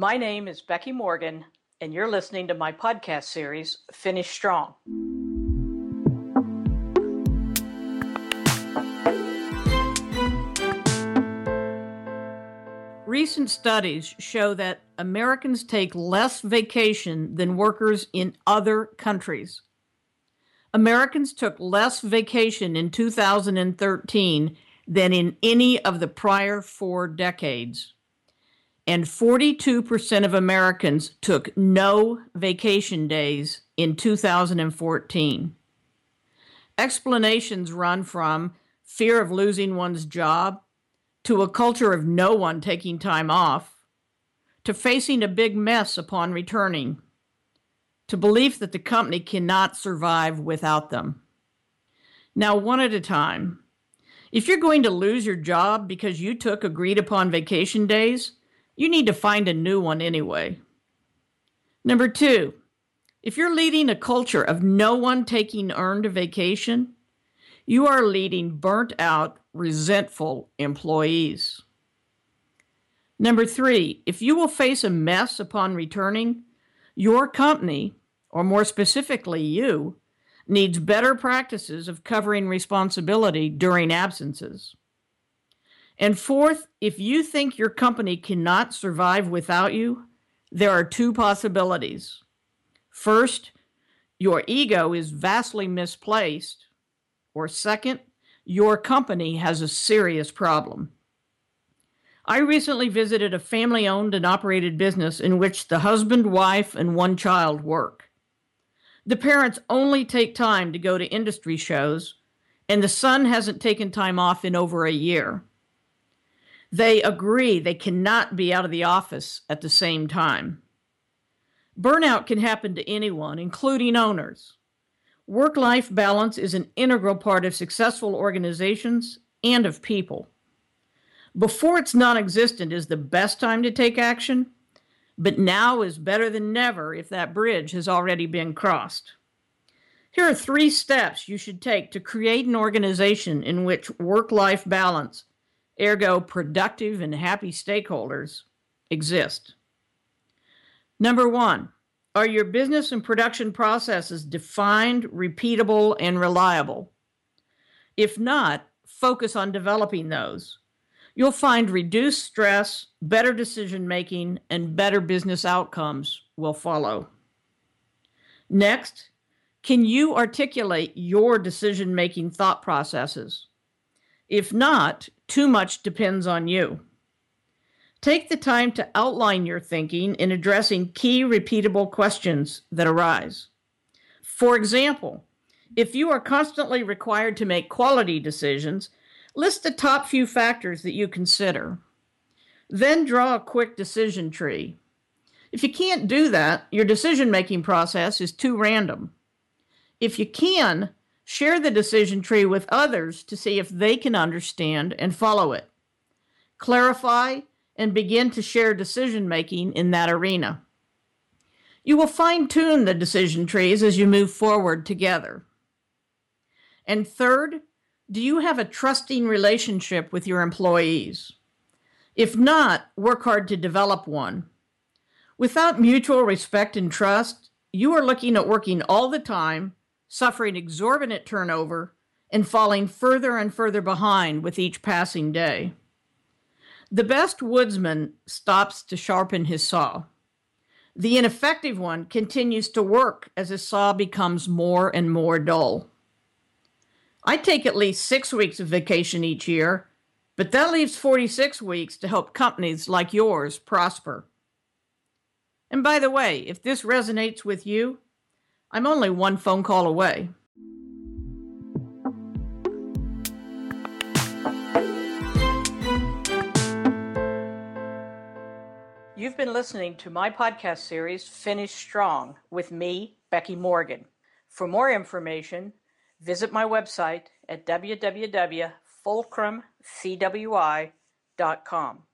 My name is Becky Morgan, and you're listening to my podcast series, Finish Strong. Recent studies show that Americans take less vacation than workers in other countries. Americans took less vacation in 2013 than in any of the prior 4 decades. And 42% of Americans took no vacation days in 2014. Explanations run from fear of losing one's job, to a culture of no one taking time off, to facing a big mess upon returning, to belief that the company cannot survive without them. Now, one at a time. If you're going to lose your job because you took agreed-upon vacation days, you need to find a new one anyway. Number 2, if you're leading a culture of no one taking earned vacation, you are leading burnt-out, resentful employees. Number 3, if you will face a mess upon returning, your company, or more specifically you, needs better practices of covering responsibility during absences. And 4th, if you think your company cannot survive without you, there are 2 possibilities. First, your ego is vastly misplaced, or second, your company has a serious problem. I recently visited a family-owned and operated business in which the husband, wife, and 1 child work. The parents only take time to go to industry shows, and the son hasn't taken time off in over a year. They agree they cannot be out of the office at the same time. Burnout can happen to anyone, including owners. Work-life balance is an integral part of successful organizations and of people. Before it's non-existent is the best time to take action, but now is better than never if that bridge has already been crossed. Here are 3 steps you should take to create an organization in which work-life balance, ergo productive and happy stakeholders, exist. Number 1. Are your business and production processes defined, repeatable, and reliable? If not, focus on developing those. You'll find reduced stress, better decision-making, and better business outcomes will follow. Next, can you articulate your decision-making thought processes? If not, too much depends on you. Take the time to outline your thinking in addressing key repeatable questions that arise. For example, if you are constantly required to make quality decisions, list the top few factors that you consider. Then draw a quick decision tree. If you can't do that, your decision-making process is too random. If you can, share the decision tree with others to see if they can understand and follow it. Clarify and begin to share decision-making in that arena. You will fine-tune the decision trees as you move forward together. And 3rd, do you have a trusting relationship with your employees? If not, work hard to develop one. Without mutual respect and trust, you are looking at working all the time, suffering exorbitant turnover, and falling further and further behind with each passing day. The best woodsman stops to sharpen his saw. The ineffective one continues to work as his saw becomes more and more dull. I take at least 6 weeks of vacation each year, but that leaves 46 weeks to help companies like yours prosper. And by the way, if this resonates with you, I'm only 1 phone call away. You've been listening to my podcast series, Finish Strong, with me, Becky Morgan. For more information, visit my website at www.fulcrumcwi.com.